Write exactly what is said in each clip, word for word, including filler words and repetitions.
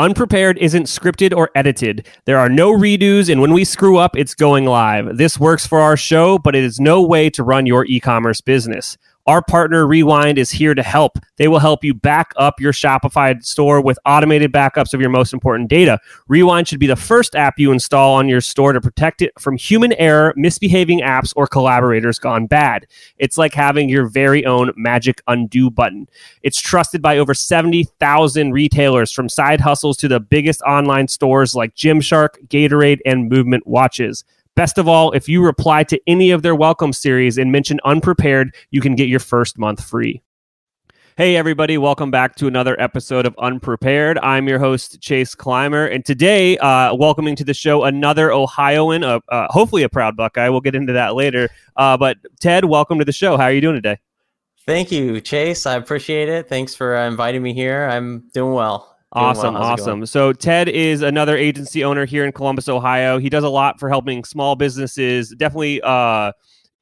Unprepared isn't scripted or edited. There are no redos, and when we screw up, it's going live. This works for our show, but it is no way to run your e-commerce business. Our partner, Rewind, is here to help. They will help you back up your Shopify store with automated backups of your most important data. Rewind should be the first app you install on your store to protect it from human error, misbehaving apps, or collaborators gone bad. It's like having your very own magic undo button. It's trusted by over seventy thousand retailers, from side hustles to the biggest online stores like Gymshark, Gatorade, and Movement Watches. Best of all, if you reply to any of their welcome series and mention Unprepared, you can get your first month free. Hey, everybody. Welcome back to another episode of Unprepared. I'm your host, Chase Clymer. And today, uh, welcoming to the show another Ohioan, uh, uh, hopefully a proud Buckeye. We'll get into that later. Uh, but Ted, welcome to the show. How are you doing today? Thank you, Chase. I appreciate it. Thanks for uh, inviting me here. I'm doing well. Awesome. Well, awesome. So Ted is another agency owner here in Columbus, Ohio. He does a lot for helping small businesses, definitely uh, uh,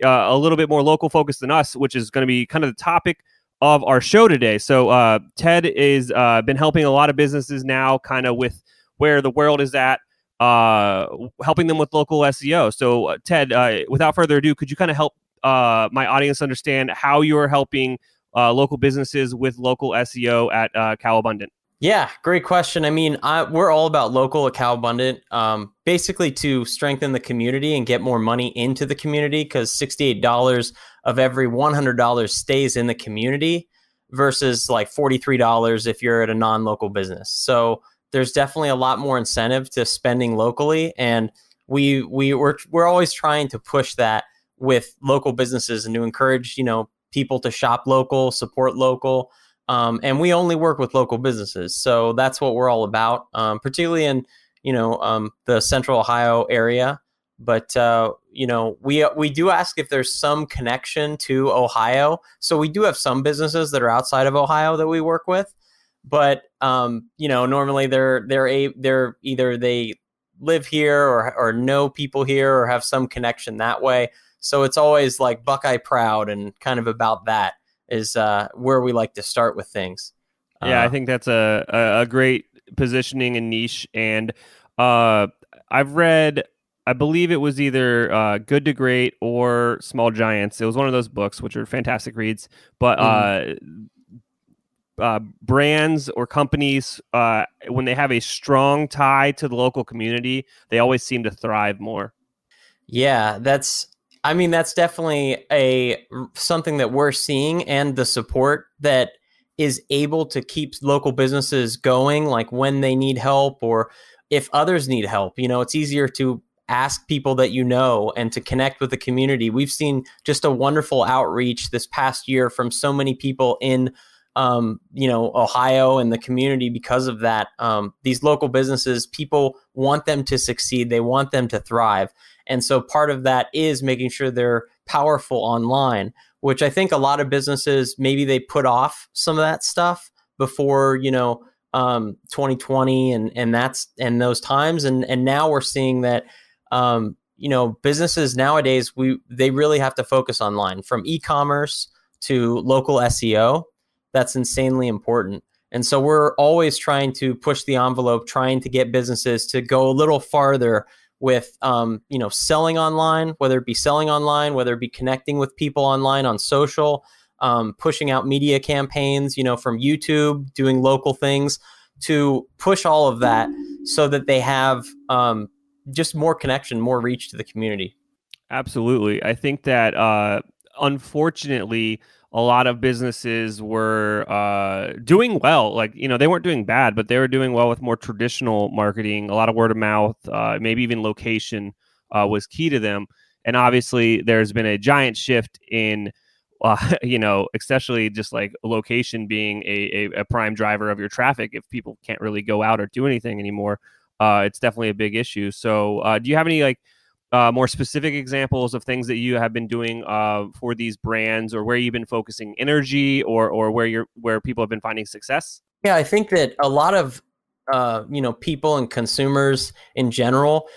a little bit more local focused than us, which is going to be kind of the topic of our show today. So uh, Ted is uh, been helping a lot of businesses now kind of with where the world is at, uh, helping them with local S E O. So uh, Ted, uh, without further ado, could you kind of help uh, my audience understand how you're helping uh, local businesses with local S E O at uh, Kow Abundant? Yeah, great question. I mean, I, we're all about local at Kow Abundant, um, basically to strengthen the community and get more money into the community, because sixty-eight dollars of every one hundred dollars stays in the community versus like forty-three dollars if you're at a non-local business. So there's definitely a lot more incentive to spending locally. And we, we, we're, we're always trying to push that with local businesses and to encourage, you know, people to shop local, support local. Um, and we only work with local businesses. So that's what we're all about, um, particularly in, you know, um, the central Ohio area. But, uh, you know, we we do ask if there's some connection to Ohio. So we do have some businesses that are outside of Ohio that we work with. But, um, you know, normally they're they're a, they're either they live here or, or know people here or have some connection that way. So it's always like Buckeye proud and kind of about that. Is uh, where we like to start with things. Uh, yeah, I think that's a, a, a great positioning and niche. And uh, I've read, I believe it was either uh, Good to Great or Small Giants. It was one of those books, which are fantastic reads. But mm. uh, uh, brands or companies, uh, when they have a strong tie to the local community, they always seem to thrive more. Yeah, that's... I mean, that's definitely a something that we're seeing, and the support that is able to keep local businesses going, like when they need help or if others need help. You know, it's easier to ask people that you know and to connect with the community. We've seen just a wonderful outreach this past year from so many people in, um, you know, Ohio and the community because of that. Um, these local businesses, people want them to succeed. They want them to thrive. And so part of that is making sure they're powerful online, which I think a lot of businesses, maybe they put off some of that stuff before, you know, um, twenty twenty and, and that's, and those times. And, and now we're seeing that, um, you know, businesses nowadays, we, they really have to focus online, from e-commerce to local S E O. That's insanely important. And so we're always trying to push the envelope, trying to get businesses to go a little farther with, um, you know, selling online, whether it be selling online, whether it be connecting with people online on social, um, pushing out media campaigns, you know, from YouTube, doing local things, to push all of that so that they have um, just more connection, more reach to the community. Absolutely. I think that, uh, unfortunately, a lot of businesses were uh, doing well. Like, you know, they weren't doing bad, but they were doing well with more traditional marketing. A lot of word of mouth, uh, maybe even location uh, was key to them. And obviously, there's been a giant shift in, uh, you know, especially just like location being a, a, a prime driver of your traffic. If people can't really go out or do anything anymore, uh, it's definitely a big issue. So uh, do you have any like Uh, more specific examples of things that you have been doing uh, for these brands, or where you've been focusing energy, or or where you're where people have been finding success? Yeah, I think that a lot of uh, you know people and consumers in general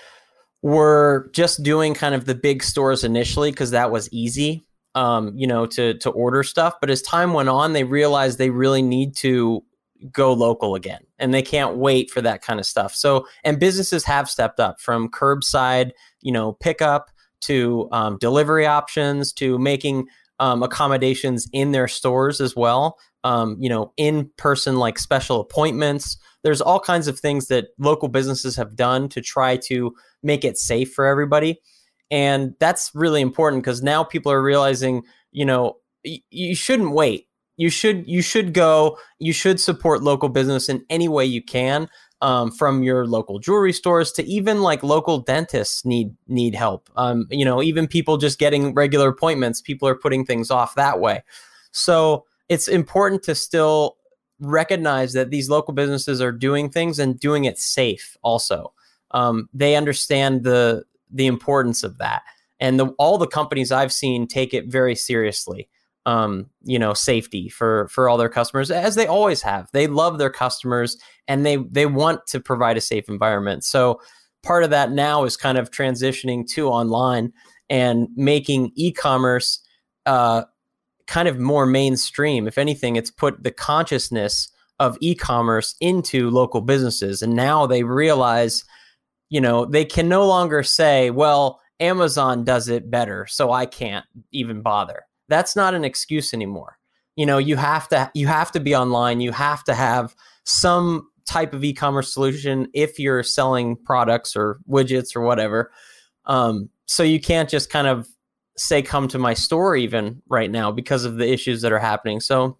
were just doing kind of the big stores initially because that was easy, um, you know, to to order stuff. But as time went on, they realized they really need to go local again, and they can't wait for that kind of stuff. So, and businesses have stepped up from curbside, you know, pickup to um, delivery options to making um, accommodations in their stores as well. Um, you know, in person, like special appointments. There's all kinds of things that local businesses have done to try to make it safe for everybody. And that's really important because now people are realizing, you know, y- you shouldn't wait. You should you should go. You should support local business in any way you can, um, from your local jewelry stores to even like local dentists need need help. Um, you know, even people just getting regular appointments, people are putting things off that way. So it's important to still recognize that these local businesses are doing things and doing it safe. Also, um, they understand the the importance of that, and the, all the companies I've seen take it very seriously. Um, you know, safety for for all their customers, as they always have. They love their customers, and they they want to provide a safe environment. So part of that now is kind of transitioning to online and making e-commerce uh, kind of more mainstream. If anything, it's put the consciousness of e-commerce into local businesses, and now they realize, you know, they can no longer say, "Well, Amazon does it better, so I can't even bother." That's not an excuse anymore. You know, you have to you have to be online. You have to have some type of e-commerce solution if you're selling products or widgets or whatever. Um, so you can't just kind of say, come to my store even right now because of the issues that are happening. So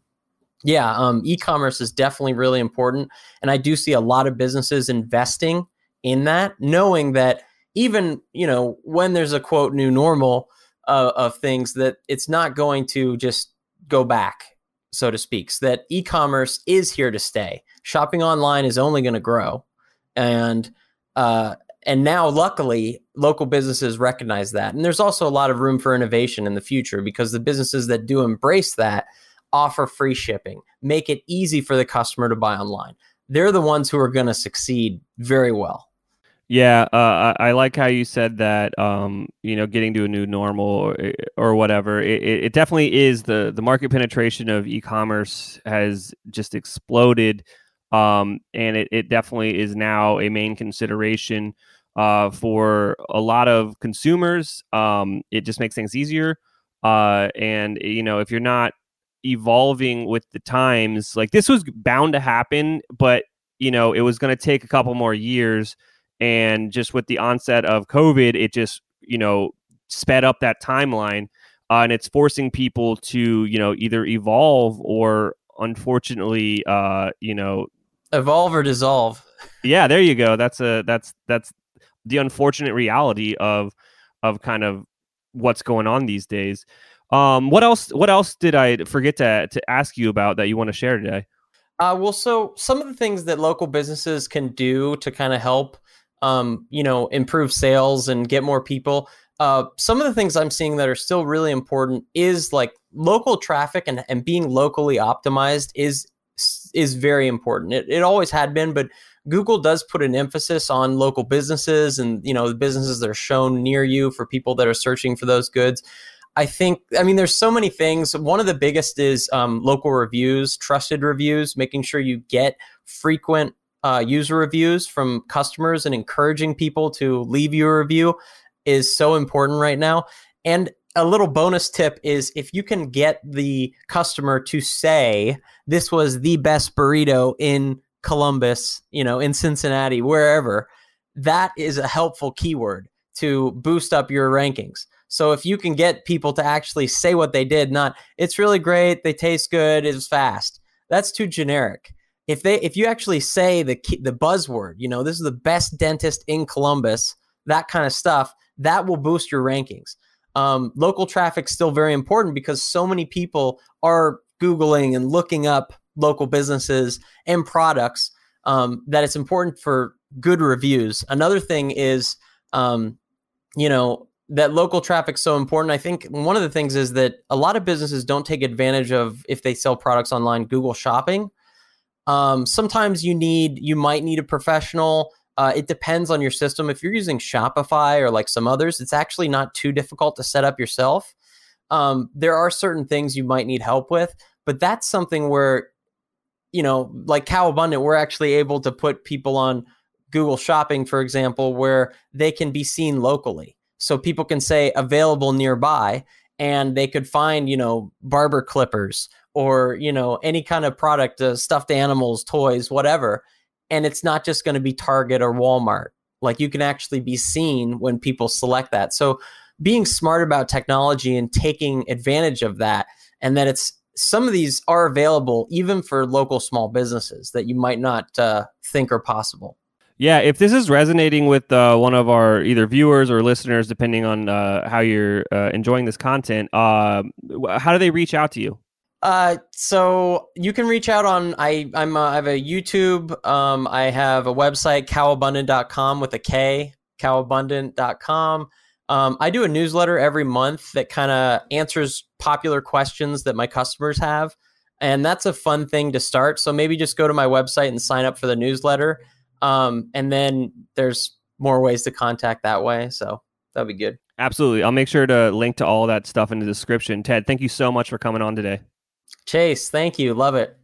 yeah, um, e-commerce is definitely really important. And I do see a lot of businesses investing in that, knowing that even, you know, when there's a quote new normal, Of, of things, that it's not going to just go back, so to speak, so that e-commerce is here to stay. Shopping online is only going to grow. And, uh, and now luckily local businesses recognize that. And there's also a lot of room for innovation in the future because the businesses that do embrace that offer free shipping, make it easy for the customer to buy online. They're the ones who are going to succeed very well. Yeah, uh, I like how you said that, um, you know, getting to a new normal or, or whatever. It, it definitely is. The, the market penetration of e-commerce has just exploded, um, and it, it definitely is now a main consideration uh, for a lot of consumers. Um, it just makes things easier. Uh, and, you know, if you're not evolving with the times, like this was bound to happen, but, you know, it was going to take a couple more years. And just with the onset of COVID, it just, you know, sped up that timeline uh, and it's forcing people to, you know, either evolve or unfortunately, uh, you know, evolve or dissolve. Yeah, there you go. That's a that's that's the unfortunate reality of of kind of what's going on these days. Um, what else? What else did I forget to to ask you about that you want to share today? Uh, well, so some of the things that local businesses can do to kind of help Um, you know, improve sales and get more people. Uh, some of the things I'm seeing that are still really important is like local traffic and, and being locally optimized is is very important. It, it always had been, but Google does put an emphasis on local businesses and, you know, the businesses that are shown near you for people that are searching for those goods. I think, I mean, there's so many things. One of the biggest is um, local reviews, trusted reviews, making sure you get frequent Uh, user reviews from customers and encouraging people to leave you a review is so important right now. And a little bonus tip is if you can get the customer to say, this was the best burrito in Columbus, you know, in Cincinnati, wherever, that is a helpful keyword to boost up your rankings. So if you can get people to actually say what they did, not, it's really great, they taste good, it's fast. That's too generic. If they, if you actually say the key, the buzzword, you know, this is the best dentist in Columbus, that kind of stuff, that will boost your rankings. Um, local traffic's still very important because so many people are Googling and looking up local businesses and products um, that it's important for good reviews. Another thing is, um, you know, that local traffic's so important. I think one of the things is that a lot of businesses don't take advantage of, if they sell products online, Google Shopping. Um, sometimes you need, you might need a professional. Uh, it depends on your system. If you're using Shopify or like some others, it's actually not too difficult to set up yourself. Um, there are certain things you might need help with, but that's something where you know, like Kow Abundant, we're actually able to put people on Google Shopping, for example, where they can be seen locally. So people can say available nearby, and they could find, you know, barber clippers or, you know, any kind of product, uh, stuffed animals, toys, whatever. And it's not just going to be Target or Walmart. Like, you can actually be seen when people select that. So being smart about technology and taking advantage of that, and that it's, some of these are available even for local small businesses that you might not uh, think are possible. Yeah, if this is resonating with uh, one of our either viewers or listeners, depending on uh, how you're uh, enjoying this content, uh, how do they reach out to you? Uh, so you can reach out on, I I'm a, I have a YouTube, um, I have a website, kow abundant dot com with a K, kow abundant dot com. Um, I do a newsletter every month that kind of answers popular questions that my customers have, and that's a fun thing to start. So maybe just go to my website and sign up for the newsletter. Um, and then there's more ways to contact that way. So that'd be good. Absolutely. I'll make sure to link to all that stuff in the description. Ted, thank you so much for coming on today. Chase, thank you. Love it.